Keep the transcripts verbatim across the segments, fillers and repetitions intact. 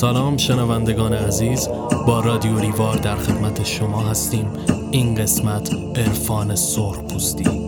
سلام شنوندگان عزیز، با رادیو ریوار در خدمت شما هستیم. این قسمت عرفان سرخپوستی.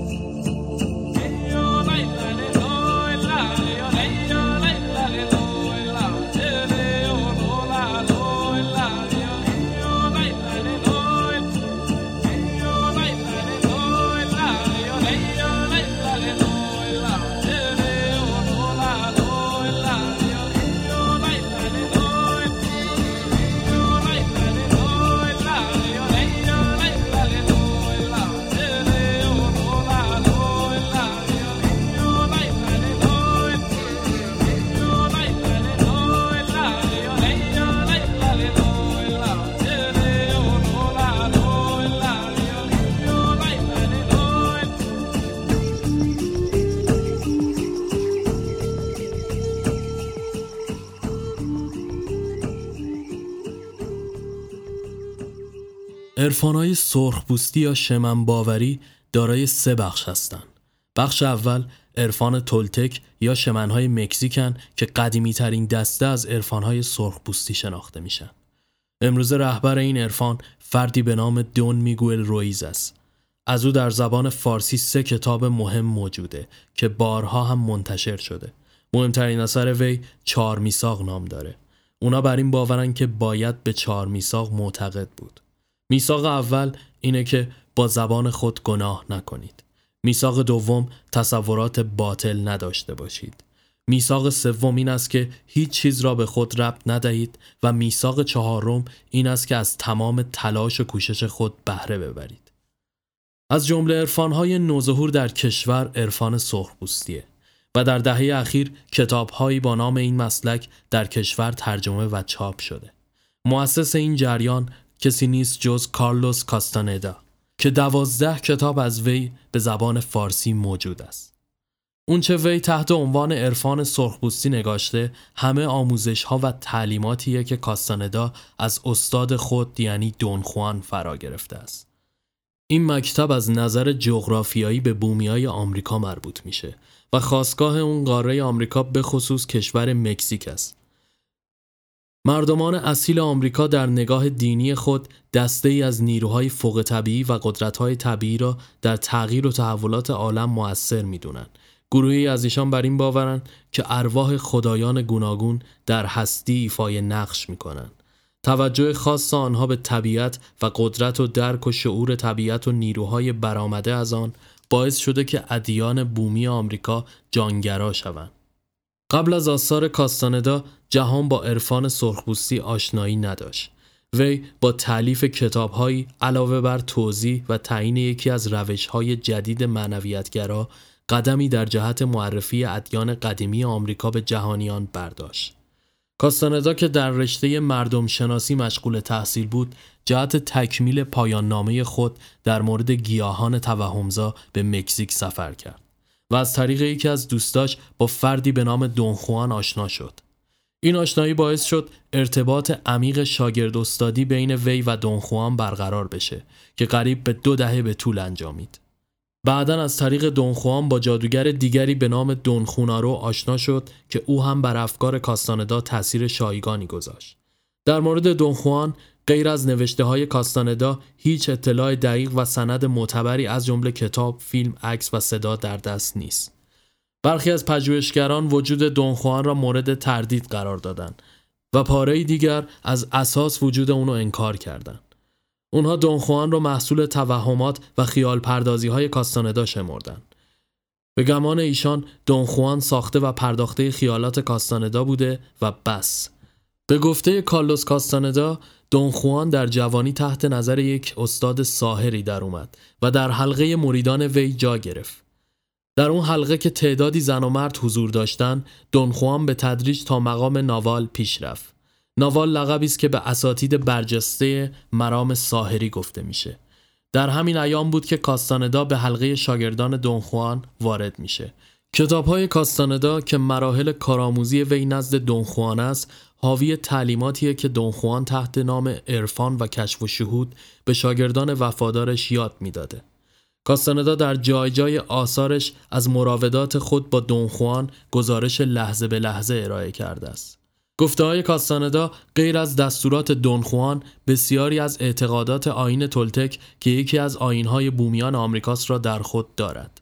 عرفان‌های سرخپوستی یا شمن‌باوری دارای سه بخش هستند. بخش اول عرفان تولتک یا شمن‌های مکزیکن که قدیمی‌ترین دسته از عرفان‌های سرخپوستی شناخته میشن. امروز رهبر این عرفان فردی به نام دون میگویل رویز است. از او در زبان فارسی سه کتاب مهم موجوده که بارها هم منتشر شده. مهمترین اثر وی چهار میثاق نام داره. اونا بر این باورن که باید به چهار میثاق معتقد بود. میثاق اول اینه که با زبان خود گناه نکنید. میثاق دوم تصورات باطل نداشته باشید. میثاق سوم این است که هیچ چیز را به خود ربط ندهید و میثاق چهارم این است که از تمام تلاش و کوشش خود بهره ببرید. از جمله عرفان‌های نوظهور در کشور عرفان سرخپوستیه و در دهه اخیر کتاب‌هایی با نام این مسلک در کشور ترجمه و چاپ شده. مؤسس این جریان کسی نیست جز کارلوس کاستاندا که دوازده کتاب از وی به زبان فارسی موجود است. اون چه وی تحت عنوان عرفان سرخپوستی نگاشته همه آموزش ها و تعلیماتیه که کاستاندا از استاد خود دیانی دونخوان فرا گرفته است. این مکتب از نظر جغرافیایی به بومیای آمریکا مربوط میشه و خاستگاه اون قاره آمریکا به خصوص کشور مکزیک است. مردمان اصیل آمریکا در نگاه دینی خود دسته‌ای از نیروهای فوق طبیعی و قدرت‌های طبیعی را در تغییر و تحولات عالم مؤثر می‌دونند. گروهی از ایشان بر این باورند که ارواح خدایان گوناگون در هستی ایفای نقش می‌کنند. توجه خاص آنها به طبیعت و قدرت و درک و شعور طبیعت و نیروهای برآمده از آن باعث شده که ادیان بومی آمریکا جانگرا شوند. قبل از آثار کاستاندا جهان با عرفان سرخپوستی آشنایی نداشت. وی با تالیف کتاب‌هایی علاوه بر توضیح و تعیین یکی از روش‌های جدید معنویت‌گرا قدمی در جهت معرفی ادیان قدیمی آمریکا به جهانیان برداشت. کاستاندا که در رشته مردم شناسی مشغول تحصیل بود، جهت تکمیل پایان‌نامه خود در مورد گیاهان توهمزا به مکزیک سفر کرد و از طریق یکی از دوستاش با فردی به نام دونخوان آشنا شد. این آشنایی باعث شد ارتباط عمیق شاگرد استادی بین وی و دونخوان برقرار بشه که قریب به دو دهه به طول انجامید. بعداً از طریق دونخوان با جادوگر دیگری به نام دونخونارو آشنا شد که او هم بر افکار کاستاندا تأثیر شایگانی گذاشت. در مورد دونخوان غیر از نوشته‌های کاستاندا هیچ اطلاع دقیق و سند معتبری از جمله کتاب، فیلم، عکس و صدا در دست نیست. برخی از پژوهشگران وجود دونخوان را مورد تردید قرار دادند و پاره دیگر از اساس وجود اون را انکار کردند. اونها دونخوان را محصول توهمات و خیال پردازی‌های کاستاندا شمردند. به گمان ایشان دونخوان ساخته و پرداخته خیالات کاستاندا بوده و بس. به گفته کارلوس کاستاندا، دونخوان در جوانی تحت نظر یک استاد ساحری در اومد و در حلقه مریدان وی جا گرفت. در اون حلقه که تعدادی زن و مرد حضور داشتند، دونخوان به تدریج تا مقام ناوال پیش رفت. ناوال لقبی است که به اساتید برجسته مرام ساحری گفته میشه. در همین ایام بود که کاستاندا به حلقه شاگردان دونخوان وارد میشه. کتاب‌های کاستاندا که مراحل کارآموزی وی نزد دونخوان است، حاوی تعلیماتیه که دونخوان تحت نام عرفان و کشف و شهود به شاگردان وفادارش یاد میداده. کاستاندا در جای جای آثارش از مراودات خود با دونخوان گزارش لحظه به لحظه ارائه کرده است. گفته‌های کاستاندا غیر از دستورات دونخوان بسیاری از اعتقادات آیین تولتک که یکی از آیین‌های بومیان آمریکاست را در خود دارد.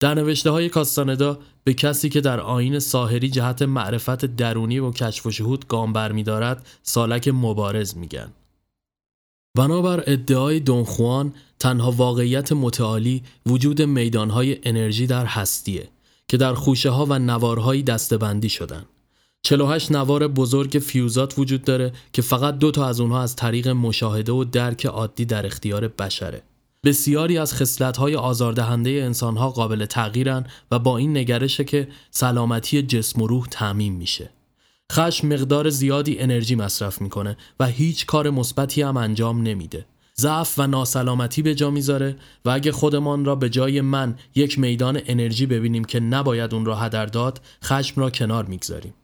در نوشته‌های کاستاندا به کسی که در آیین ساحری جهت معرفت درونی و کشف و شهود گام برمی‌دارد سالک مبارز میگن. بنابر ادعای دونخوان تنها واقعیت متعالی وجود میدان‌های انرژی در هستیه که در خوشه‌ها و نوارهایی دسته‌بندی شدن. چهل و هشت نوار بزرگ فیوزات وجود داره که فقط دو تا از اونها از طریق مشاهده و درک عادی در اختیار بشره. بسیاری از خصلت‌های آزاردهنده انسان‌ها قابل تغییرن و با این نگرشه که سلامتی جسم و روح تضمین میشه. خشم مقدار زیادی انرژی مصرف میکنه و هیچ کار مثبتی هم انجام نمیده. ضعف و ناسلامتی به جا میذاره و اگه خودمان را به جای من یک میدان انرژی ببینیم که نباید اون را هدر داد، خشم را کنار میگذاریم.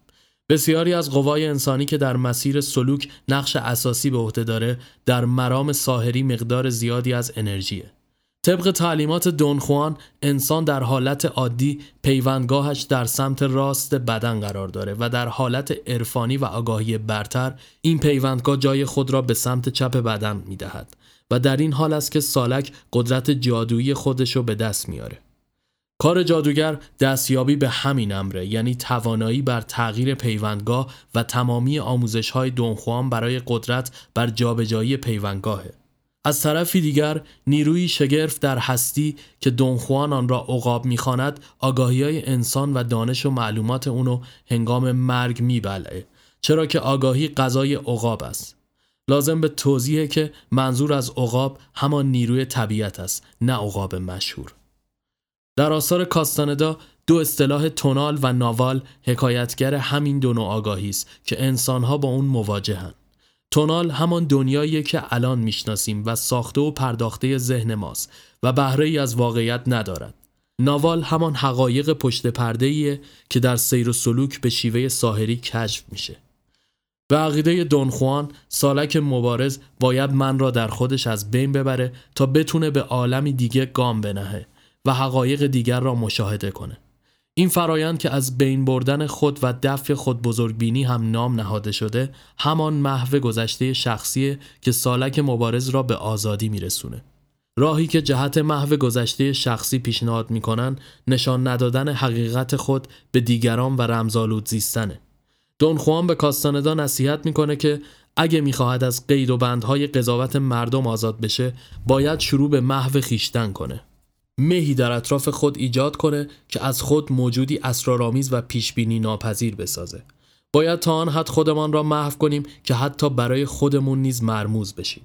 بسیاری از قوای انسانی که در مسیر سلوک نقش اساسی به عهده داره در مرام ساحری مقدار زیادی از انرژیه. طبق تعلیمات دونخوان انسان در حالت عادی پیوندگاهش در سمت راست بدن قرار داره و در حالت عرفانی و آگاهی برتر این پیوندگاه جای خود را به سمت چپ بدن میدهد و در این حال است که سالک قدرت جادویی خودش رو به دست میاره. کار جادوگر دستیابی به همین امره، یعنی توانایی بر تغییر پیوندگاه و تمامی آموزش‌های دونخوان برای قدرت بر جابجایی پیوندگاهه. از طرفی دیگر نیروی شگرف در هستی که دونخوان آن را عقاب می‌خواند، آگاهی‌های انسان و دانش و معلومات اونو هنگام مرگ می‌بلعه، چرا که آگاهی غذای عقاب است. لازم به توضیحه که منظور از عقاب همان نیروی طبیعت است، نه عقاب مشهور. در آثار کاستاندا دو اصطلاح تونال و ناوال حکایتگر همین دو نوع آگاهی است که انسان‌ها با اون مواجهن. تونال همان دنیاییه که الان میشناسیم و ساخته و پرداخته ذهن ماست و بهره‌ای از واقعیت ندارد. ناوال همان حقایق پشت پرده‌ایه که در سیر و سلوک به شیوه ساحری کشف میشه. به عقیده دونخوان سالک مبارز باید من را در خودش از بین ببره تا بتونه به عالمی دیگه گام بنهه و حقایق دیگر را مشاهده کنه. این فرایند که از بین بردن خود و دفع خود بزرگبینی هم نام نهاده شده، همان محو گذشته شخصیه که سالک مبارز را به آزادی میرسونه. راهی که جهت محو گذشته شخصی پیشنهاد میکنن نشان ندادن حقیقت خود به دیگران و رمزآلود زیستنه. دونخوان به کاستاندا نصیحت میکنه که اگه میخواهد از قید و بندهای قضاوت مردم آزاد بشه، باید شروع به محو خیشتن کنه. مهی در اطراف خود ایجاد کنه که از خود موجودی اسرارآمیز و پیشبینی ناپذیر بسازه. باید تا آن حد خودمان را محو کنیم که حتی برای خودمون نیز مرموز بشیم.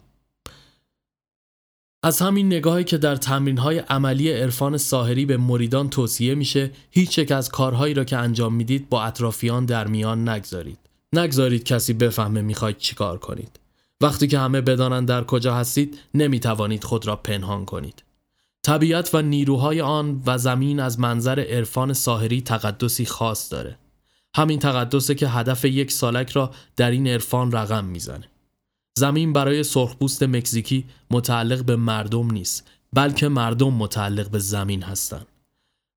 از همین نگاهی که در تمرین‌های عملی عرفان ساحری به مریدان توصیه میشه، هیچ یک از کارهایی را که انجام میدید با اطرافیان در میان نگذارید. نگذارید کسی بفهمه میخواید چیکار کنید. وقتی که همه بدانند در کجا هستید، نمیتوانید خود را پنهان کنید. طبیعت و نیروهای آن و زمین از منظر عرفان ساحری تقدسی خاص داره. همین تقدسه که هدف یک سالک را در این عرفان رقم میزنه. زمین برای سرخپوست مکزیکی متعلق به مردم نیست، بلکه مردم متعلق به زمین هستند.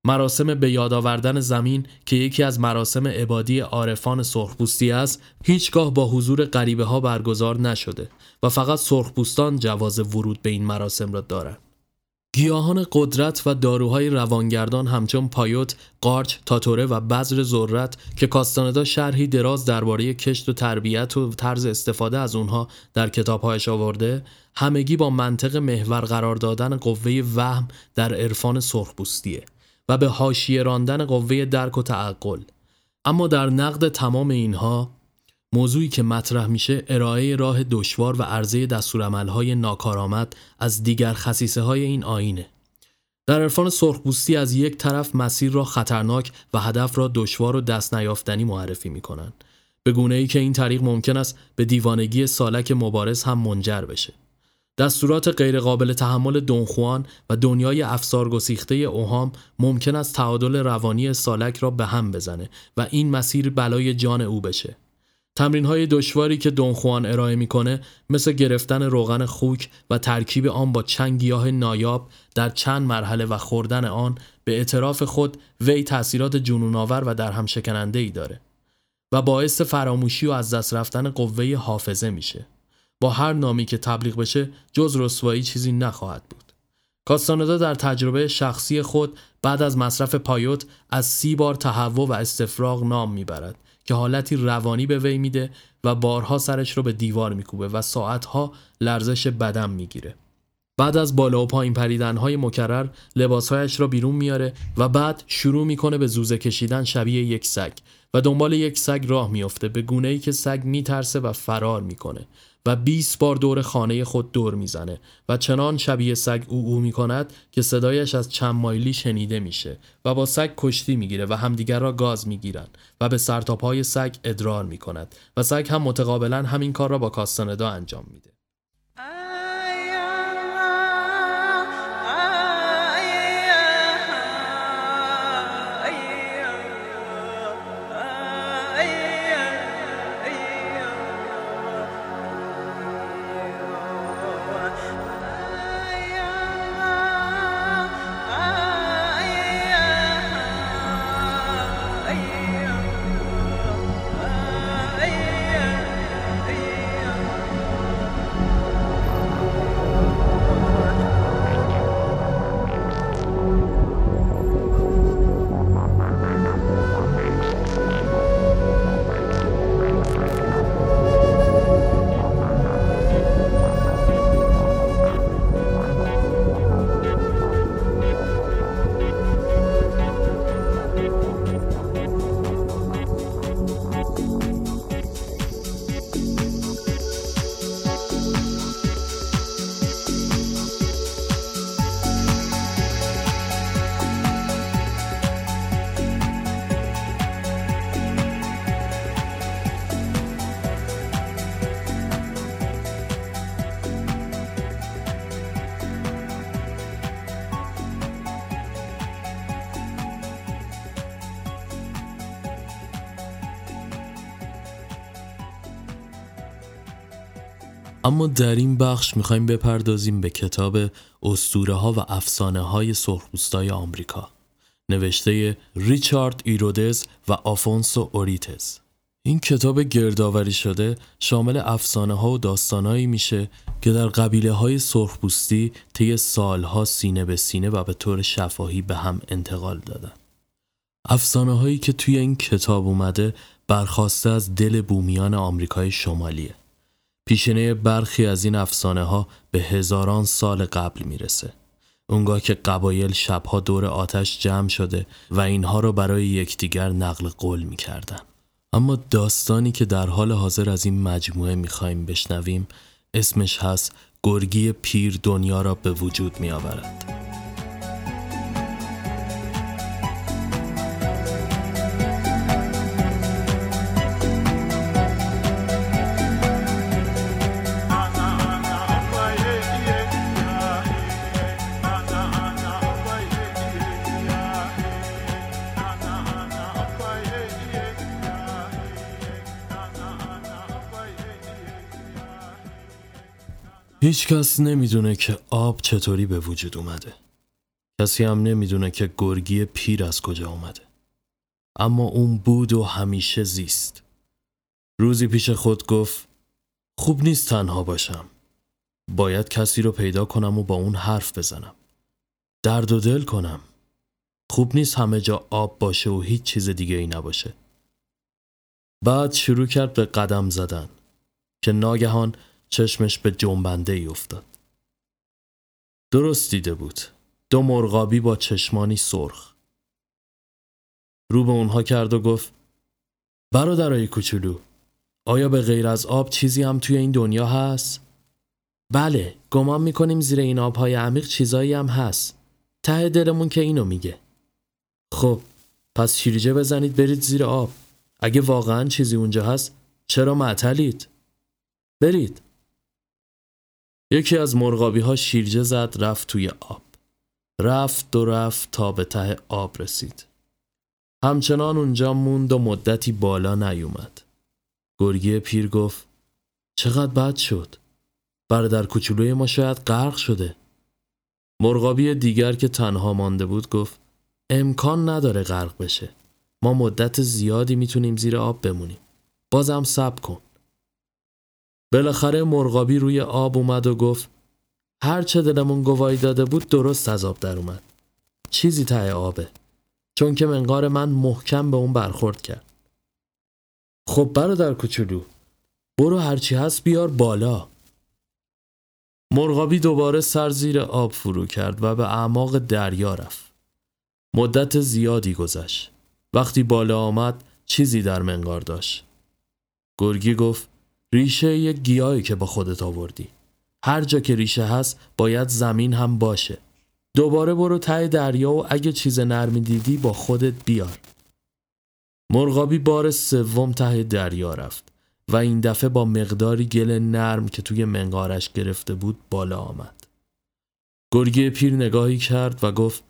مراسم به یاد آوردن زمین که یکی از مراسم عبادی عارفان سرخپوستی است، هیچگاه با حضور غریبه ها برگزار نشده و فقط سرخپوستان جواز ورود به این مراسم را دارند. گیاهان قدرت و داروهای روانگردان همچون پایوت، قارچ، تاتوره و بذر ذرت که کاستاندا شرحی دراز درباره کشت و تربیت و طرز استفاده از اونها در کتاب‌هایش آورده، همگی با منطق محور قرار دادن قوه وهم در عرفان سرخپوستیه و به حاشیه راندن قوه درک و تعقل. اما در نقد تمام اینها، موضوعی که مطرح میشه ارائه راه دشوار و عرضه دستورالعمل‌های ناکارآمد از دیگر خصیصه‌های این آیینه. در عرفان سرخپوستی از یک طرف مسیر را خطرناک و هدف را دشوار و دست نیافتنی معرفی می‌کنند، به گونه‌ای که این طریق ممکن است به دیوانگی سالک مبارز هم منجر بشه. دستورات غیرقابل تحمل دونخوان و دنیای افسارگسیخته اوهام ممکن است تعادل روانی سالک را به هم بزنه و این مسیر بلای جان او بشه. تمرین‌های دشواری که دونخوان ارائه می‌کنه، مثل گرفتن روغن خوک و ترکیب آن با چند گیاه نایاب در چند مرحله و خوردن آن، به اعتراف خود وی تأثیرات جنون‌آور و درهم شکننده‌ای داره. و باعث فراموشی و از دست رفتن قوه حافظه میشه. با هر نامی که تبلیغ بشه جز رسوایی چیزی نخواهد بود. کاستاندا در تجربه شخصی خود بعد از مصرف پایوت از سی بار تهوع و استفراغ نام میبرد که حالتی روانی به وی میده و بارها سرش رو به دیوار میکوبه و ساعتها لرزش بدن میگیره. بعد از بالا و پایین پریدن‌های مکرر لباسهایش را بیرون میاره و بعد شروع میکنه به زوزه کشیدن شبیه یک سگ و دنبال یک سگ راه میفته به گونه‌ای که سگ میترسه و فرار میکنه و بیست بار دور خانه خود دور میزنه و چنان شبیه سگ او او میکند که صدایش از چند مایلی شنیده میشه و با سگ کشتی میگیره و همدیگر را گاز میگیرن و به سرتاپای سگ ادرار میکند و سگ هم متقابلا همین کار را با کاستاندا انجام میده. اما در این بخش میخوایم بپردازیم به کتاب اسطوره ها و افسانه های سرخپوستای آمریکا نوشته ریچارد ایرودز و آفونسو اوریتس. این کتاب گردآوری شده شامل افسانه ها و داستانایی میشه که در قبیله های سرخپوستی طی سالها سینه به سینه و به طور شفاهی به هم انتقال دادن. افسانه هایی که توی این کتاب اومده برخواسته از دل بومیان آمریکای شمالیه. پیشینه برخی از این افسانه ها به هزاران سال قبل میرسه. اونگاه که قبایل شبها دور آتش جمع شده و اینها رو برای یکدیگر نقل قول میکردن. اما داستانی که در حال حاضر از این مجموعه میخوایم بشنویم اسمش هست گرگی پیر دنیا را به وجود میآورد. هیچ کس نمیدونه که آب چطوری به وجود اومده. کسی هم نمیدونه که گرگی پیر از کجا اومده. اما اون بود و همیشه زیست. روزی پیش خود گفت خوب نیست تنها باشم. باید کسی رو پیدا کنم و با اون حرف بزنم. درد و دل کنم. خوب نیست همه جا آب باشه و هیچ چیز دیگه ای نباشه. بعد شروع کرد به قدم زدن که ناگهان چشمش به جنبنده ای افتاد. درست دیده بود. دو مرغابی با چشمانی سرخ. رو به اونها کرد و گفت برادرای کوچولو، آیا به غیر از آب چیزی هم توی این دنیا هست؟ بله، گمان میکنیم زیر این آبهای عمیق چیزایی هم هست. ته دلمون که اینو میگه. خب، پس شیرجه بزنید برید زیر آب. اگه واقعاً چیزی اونجا هست، چرا معطلید؟ برید. یکی از مرغابی ها شیرجه زد رفت توی آب. رفت و رفت تا به ته آب رسید. همچنان اونجا موند و مدتی بالا نیومد. گرگی پیر گفت چقدر بد شد. برادر کوچولوی ما شاید غرق شده. مرغابی دیگر که تنها مانده بود گفت امکان نداره غرق بشه. ما مدت زیادی میتونیم زیر آب بمونیم. بازم صبر کن. بالاخره مرغابی روی آب اومد و گفت هر چه دلمون گواهی داده بود درست از آب در اومد. چیزی ته آبه. چون که منقار من محکم به اون برخورد کرد. خب برادر کوچولو، برو هرچی هست بیار بالا. مرغابی دوباره سر زیر آب فرو کرد و به اعماق دریا رفت. مدت زیادی گذشت. وقتی بالا آمد چیزی در منقار داشت. گرگی گفت ریشه یک گیاهی که با خودت آوردی. هر جا که ریشه هست باید زمین هم باشه. دوباره برو ته دریا و اگه چیز نرمی دیدی با خودت بیار. مرغابی بار سوم ته دریا رفت و این دفعه با مقداری گل نرم که توی منقارش گرفته بود بالا آمد. گرگه پیر نگاهی کرد و گفت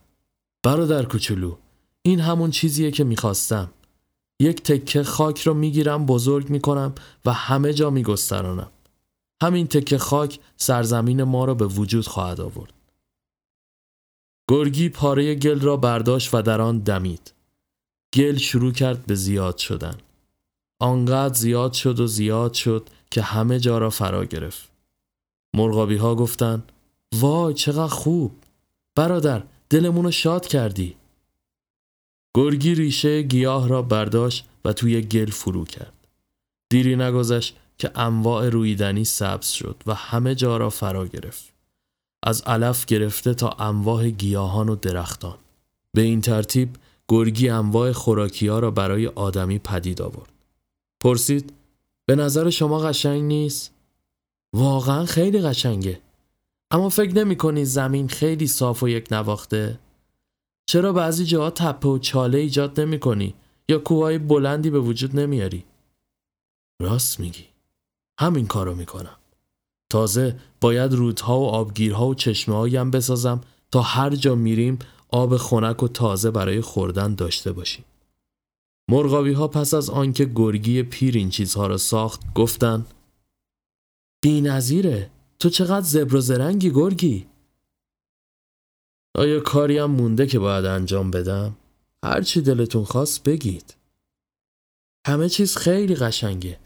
برادر کوچولو، این همون چیزیه که میخواستم. یک تکه خاک رو میگیرم، بزرگ میکنم و همه جا میگسترانم. همین تکه خاک سرزمین ما را به وجود خواهد آورد. گرگی پاره گل را برداشت و در آن دمید. گل شروع کرد به زیاد شدن. آنقدر زیاد شد و زیاد شد که همه جا را فرا گرفت. مرغابی ها گفتن وای چقدر خوب. برادر دلمون رو شاد کردی. گرگی ریشه گیاه را برداشت و توی گل فرو کرد. دیری نگذشت که انواع رویدنی سبز شد و همه جا را فرا گرفت. از علف گرفته تا انواع گیاهان و درختان. به این ترتیب گرگی انواع خوراکی ها را برای آدمی پدید آورد. پرسید به نظر شما قشنگ نیست؟ واقعا خیلی قشنگه. اما فکر نمی کنی زمین خیلی صاف و یک نواخته؟ چرا بعضی جاها تپه و چاله ایجاد نمی کنی یا کوههای بلندی به وجود نمیاری؟ راست میگی. همین کارو میکنم. تازه باید رودها و آبگیرها و چشمه‌هایی هم بسازم تا هر جا میریم آب خنک و تازه برای خوردن داشته باشیم. مرغابی ها پس از آنکه گرگی پیر این چیزها را ساخت گفتن بی‌نظیره. تو چقدر زبر و زرنگی گرگی. آیا کاری هم مونده که باید انجام بدم؟ هر چی دلتون خواست بگید. همه چیز خیلی قشنگه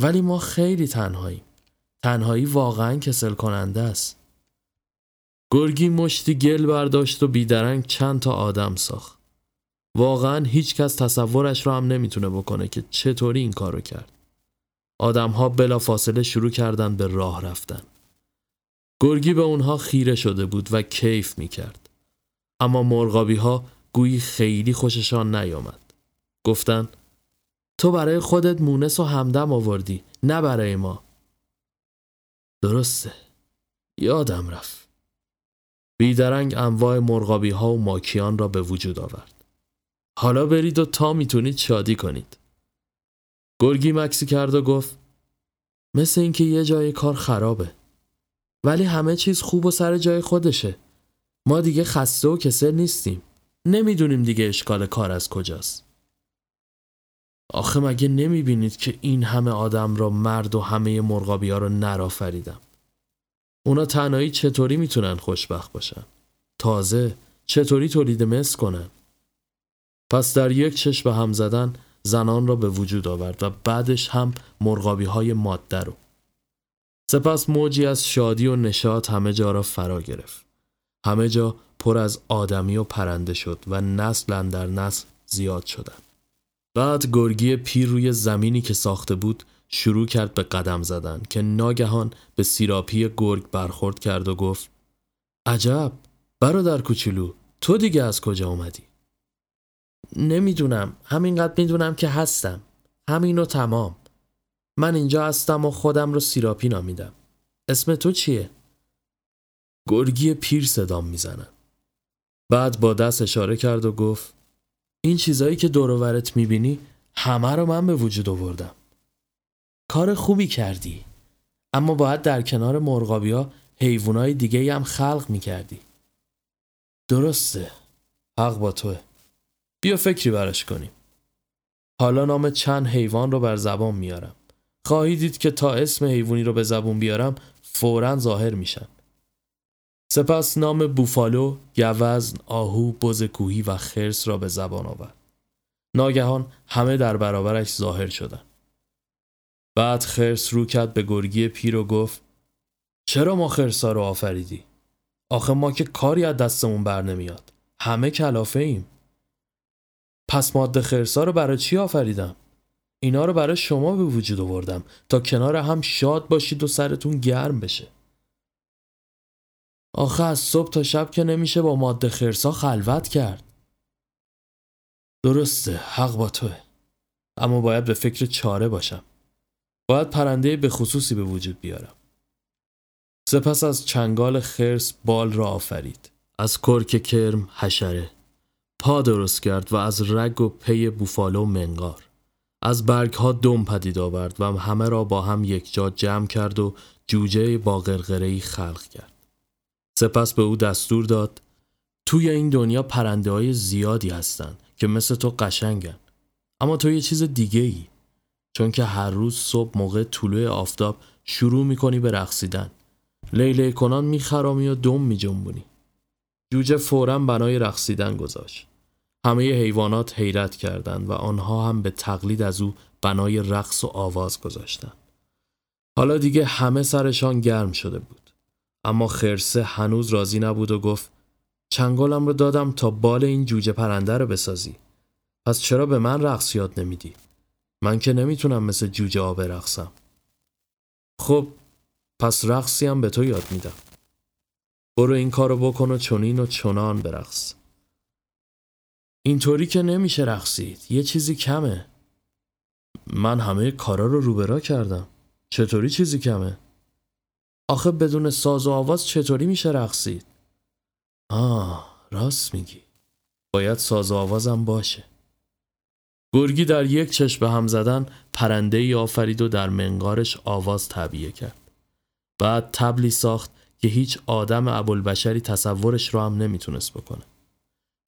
ولی ما خیلی تنهاییم. تنهایی واقعا کسل کننده است. گرگی مشتی گل برداشت و بیدرنگ چند تا آدم ساخت. واقعا هیچ کس تصورش رو هم نمیتونه بکنه که چطوری این کارو کرد. آدم‌ها بلافاصله شروع کردن به راه رفتن. گرگی به اونها خیره شده بود و کیف میکرد. اما مرغابی‌ها گویی خیلی خوششان نیامد. گفتن تو برای خودت مونس و همدم آوردی، نه برای ما. درسته. یادم رفت. بیدرنگ انواع مرغابی ها و ماکیان را به وجود آورد. حالا برید و تا میتونید شادی کنید. گرگی مکسی کرد و گفت مثل این که یه جای کار خرابه. ولی همه چیز خوب و سر جای خودشه. ما دیگه خسته و کسل نیستیم. نمیدونیم دیگه اشکال کار از کجاست. آخه مگه نمی بینید که این همه آدم را مرد و همه مرغابی ها را نرافریدم. اونا تنهایی چطوری میتونن خوشبخت باشن؟ تازه چطوری تولید مثل کنن؟ پس در یک چشم به هم زدن زنان را به وجود آورد و بعدش هم مرغابی های ماده رو. سپس موجی از شادی و نشاط همه جا را فرا گرفت. همه جا پر از آدمی و پرنده شد و نسل در نسل زیاد شدن. بعد گرگی پیر روی زمینی که ساخته بود شروع کرد به قدم زدن که ناگهان به سیراپی گرگ برخورد کرد و گفت عجب، برادر کوچولو، تو دیگه از کجا اومدی؟ نمیدونم، همینقدر میدونم که هستم. همینو تمام. من اینجا هستم و خودم رو سیراپی نامیدم. اسم تو چیه؟ گرگی پیر صدام میزنه. بعد با دست اشاره کرد و گفت این چیزایی که دور و برت میبینی همه رو من به وجود آوردم. کار خوبی کردی. اما باید در کنار مرغابی‌ها حیوانای دیگه‌ای هم خلق میکردی. درسته. حق با توه. بیا فکری براش کنیم. حالا نام چند حیوان رو بر زبان میارم. خواهی دید که تا اسم حیوانی رو به زبان بیارم فوراً ظاهر میشن. سپس نام بوفالو، گوزن، آهو، بز کوهی و خرس را به زبان آورد. ناگهان همه در برابرش ظاهر شدند. بعد خرس رو کرد به گرگی پیر و گفت چرا ما خرسا رو آفریدی؟ آخه ما که کاری از دستمون بر نمیاد. همه کلافه ایم. پس ماده خرسا رو برای چی آفریدم؟ اینا رو برای شما به وجود آوردم تا کنار هم شاد باشید و سرتون گرم بشه. آخه از صبح تا شب که نمیشه با ماده خرسا خلوت کرد. درسته، حق با توه. اما باید به فکر چاره باشم. باید پرنده به خصوصی به وجود بیارم. سپس از چنگال خرس بال را آفرید. از کرک کرم حشره. پا درست کرد و از رگ و پی بوفالو منقار. از برگ ها دم پدید آورد و همه را با هم یک جا جمع کرد و جوجه با قرقره‌ای خلق کرد. سپس به او دستور داد توی این دنیا پرنده های زیادی هستن که مثل تو قشنگن. اما تو یه چیز دیگه ای. چون که هر روز صبح موقع طلوع آفتاب شروع میکنی به رقصیدن. لیلی کنان میخرامی و دم میجنبونی. جوجه فوراً بنای رقصیدن گذاشت. همه حیوانات حیرت کردند و آنها هم به تقلید از او بنای رقص و آواز گذاشتند. حالا دیگه همه سرشان گرم شده بود. اما خرسه هنوز راضی نبود و گفت چنگالم رو دادم تا بال این جوجه پرنده رو بسازی. پس چرا به من رقص یاد نمیدی؟ من که نمیتونم مثل جوجه ها برقصم. خب پس رقصی هم به تو یاد میدم. برو این کارو بکن و چنین و چنان برقص. اینطوری که نمیشه رقصید. یه چیزی کمه. من همه کارا رو روبرا کردم. چطوری چیزی کمه؟ آخه بدون ساز و آواز چطوری میشه رقصید؟ آه راست میگی. باید ساز و آوازم باشه. گرگی در یک چشم به هم زدن پرنده‌ای آفرید و در منقارش آواز تعبیه کرد. بعد طبلی ساخت که هیچ آدم ابوالبشری تصورش رو هم نمیتونست بکنه.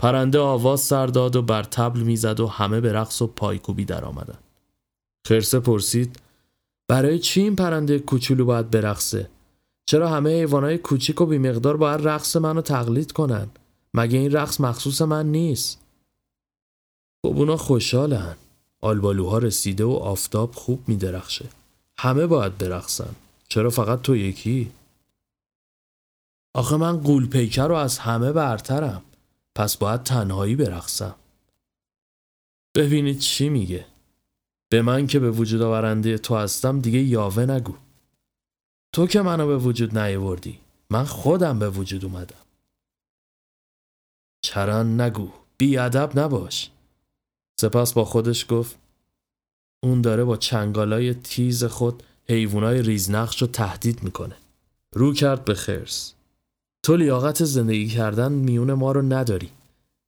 پرنده آواز سر داد و بر طبل میزد و همه به رقص و پایکوبی در آمدن. خرسه پرسید برای چی این پرنده کوچولو باید برقصه؟ چرا همه حیوانای کوچیک و بی‌مقدار باید رقص منو تقلید کنن؟ مگه این رقص مخصوص من نیست؟ خب اونا خوشحالن. آلبالوها رسیده و آفتاب خوب میدرخشه. همه باید برقصن. چرا فقط تو یکی؟ آخه من قول پیکر رو از همه برترم. پس باید تنهایی برقصم. ببینید چی میگه. به من که به وجود آورنده تو هستم دیگه یاوه نگو. تو که منو به وجود نیاوردی. من خودم به وجود اومدم. چرن نگو. بی ادب نباش. سپس با خودش گفت اون داره با چنگالای تیز خود حیوانای ریزنقش رو تهدید میکنه. رو کرد به خرس. تو لیاقت زندگی کردن میون ما رو نداری،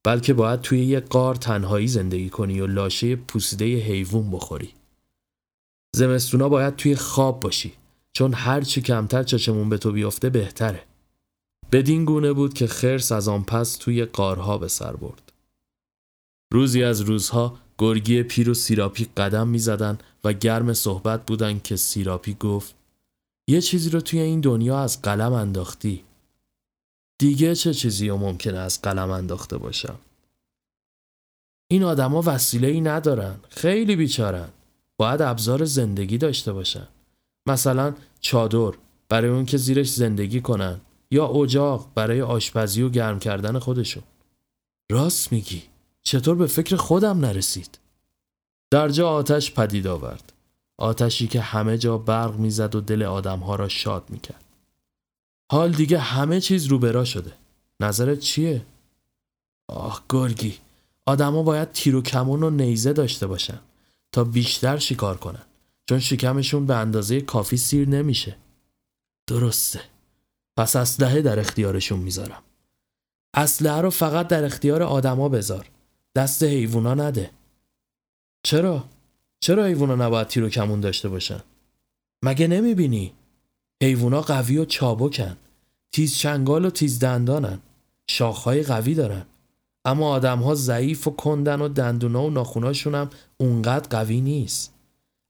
بلکه باید توی یه غار تنهایی زندگی کنی و لاشه پوسیده حیوان بخوری. زمستونا باید توی خواب باشی، چون هر چی کمتر چشمون به تو بیفته بهتره. بدین گونه بود که خرس از آن پس توی غارها به سر برد. روزی از روزها گرگی پیر و سیراپی قدم می‌زدن و گرم صحبت بودن که سیراپی گفت یه چیزی رو توی این دنیا از قلم انداختی. دیگه چه چیزی رو ممکنه از قلم انداخته باشم؟ این آدما وسیله‌ای ندارن. خیلی بیچارن. باید ابزار زندگی داشته باشن. مثلا چادر برای اون که زیرش زندگی کنن یا اجاق برای آشپزی و گرم کردن خودشون. راست میگی. چطور به فکر خودم نرسید؟ در جا آتش پدید آورد. آتشی که همه جا برق میزد و دل آدم‌ها را شاد میکرد. حال دیگه همه چیز روبرا شده. نظرت چیه؟ آه گرگی، آدم‌ها باید تیر و کمان و نیزه داشته باشن تا بیشتر شکار کنن، چون شکمشون به اندازه کافی سیر نمیشه. درسته. پس اسلحه در اختیارشون میذارم. اسلحه رو فقط در اختیار آدم‌ها بذار. دست حیوونا نده. چرا؟ چرا حیوونا نباید تیر و کمون داشته باشن؟ مگه نمیبینی؟ حیوونا قوی و چابکن. تیز چنگال و تیز دندانن. شاخهای قوی دارن. اما آدمها ضعیف و کندن و دندونا و ناخوناشون هم اونقدر قوی نیست.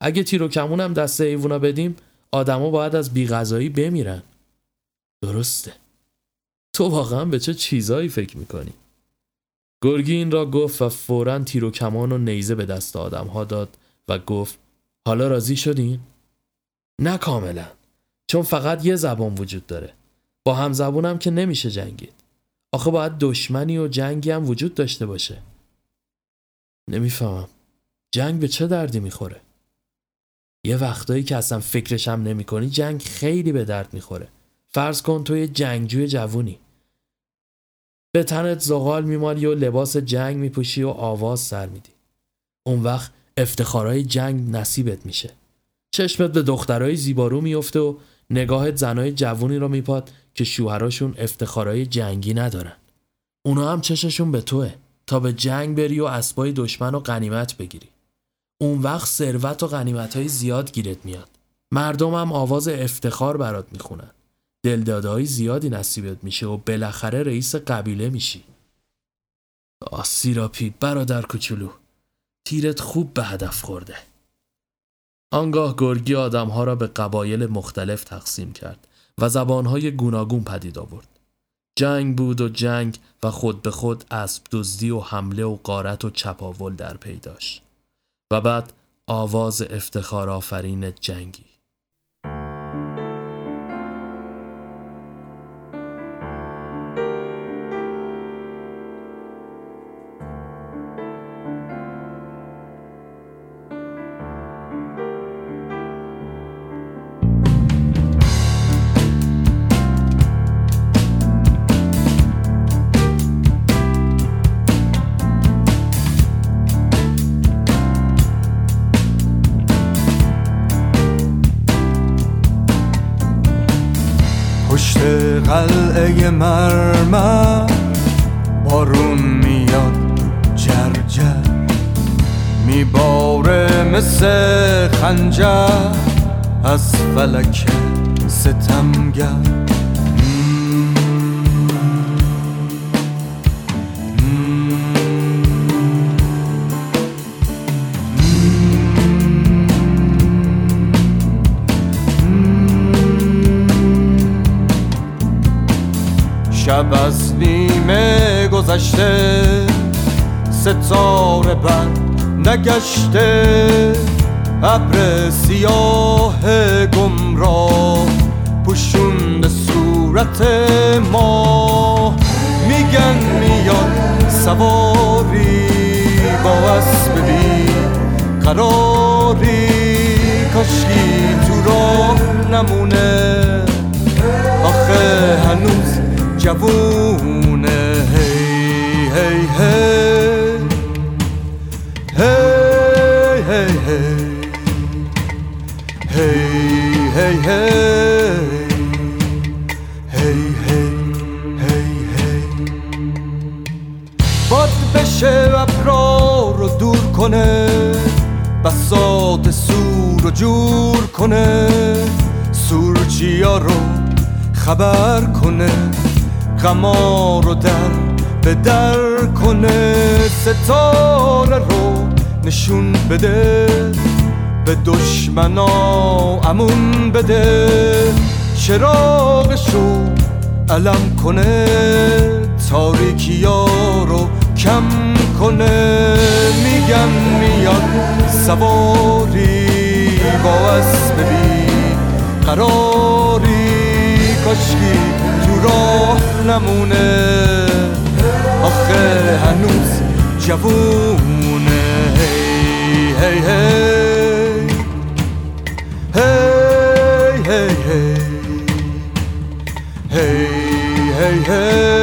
اگه تیر و کمون هم دست حیوونا بدیم، آدما باید از بی‌غذایی بمیرن. درسته. تو واقعا به چه چیزایی فکر میکنی؟ گرگی این را گفت و فوراً تیر و کمان و نیزه به دست آدم‌ها داد و گفت حالا راضی شدین؟ نه کاملا، چون فقط یه زبان وجود داره. با هم زبونم که نمیشه جنگید. آخه باید دشمنی و جنگی هم وجود داشته باشه. نمیفهمم جنگ به چه دردی میخوره؟ یه وقتایی که اصلا فکرش هم نمی کنی جنگ خیلی به درد میخوره. فرض کن تو یه جنگجوی جوونی، به تنت زغال میمالی و لباس جنگ میپوشی و آواز سر میدی. اون وقت افتخارای جنگ نصیبت میشه. چشمت به دخترای زیبارو میفته و نگاهت زنای جوونی رو میپاد که شوهراشون افتخارای جنگی ندارن. اونا هم چششون به توه تا به جنگ بری و اسبای دشمن رو غنیمت بگیری. اون وقت ثروت و غنیمت‌های زیاد گیرت میاد. مردم هم آواز افتخار برات میخونن. دلداده‌های زیادی نصیبت میشه و بالاخره رئیس قبیله میشی. آه سیراپی برادر کوچولو، تیرت خوب به هدف خورده. آنگاه گرگی آدم‌ها را به قبایل مختلف تقسیم کرد و زبان‌های گوناگون پدید آورد. جنگ بود و جنگ و خود به خود اسب دزدی و حمله و غارت و چپاول در پی داشت. و بعد آواز افتخار آفرین جنگی. پشت قلعه مرمر بارون میاد، جرجر میباره مثل خنجر از فلک ستمگر. شب از نیمه گذشته، ستاره بر نگشته، ابر سیاه گمراه پوشونده صورت ما. میگن میاد سواری با اسب بی قراری، کاشکی تو راه نمونه، آخه هنوز جوونه. هی هی هی هی هی هی هی هی هی. باد بشه ابرار رو دور کنه، بساط سور رو جور کنه، سورچیا رو خبر کنه، غما رو در به در کنه، ستاره رو نشون بده، به دشمنا امون بده، چراغشو علم کنه، تاریکیا رو کم کنه. میگن میاد سواری با اسب بی قراری، کاشکی تو راه نمونه، آخه هنوز جوونه. هی هی هی هی هی هی هی هی هی هی.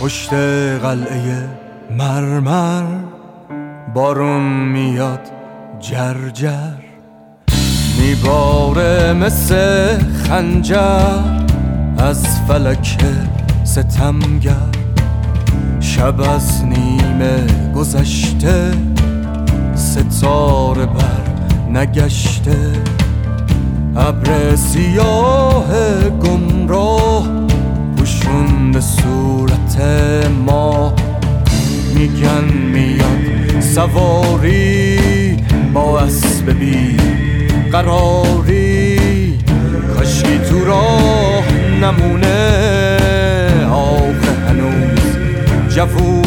پشت قلعه مرمر بارون میاد، جرجر میباره مثل خنجر از فلک ستمگر. شب از نیمه گذشته، ستاره بر نگشته، ابر سیاه گمراه پوشونده صورت ما. میگن میان سواری با اسب بی قراری، کاشکی تو راه نمونه آخه هنوز جوون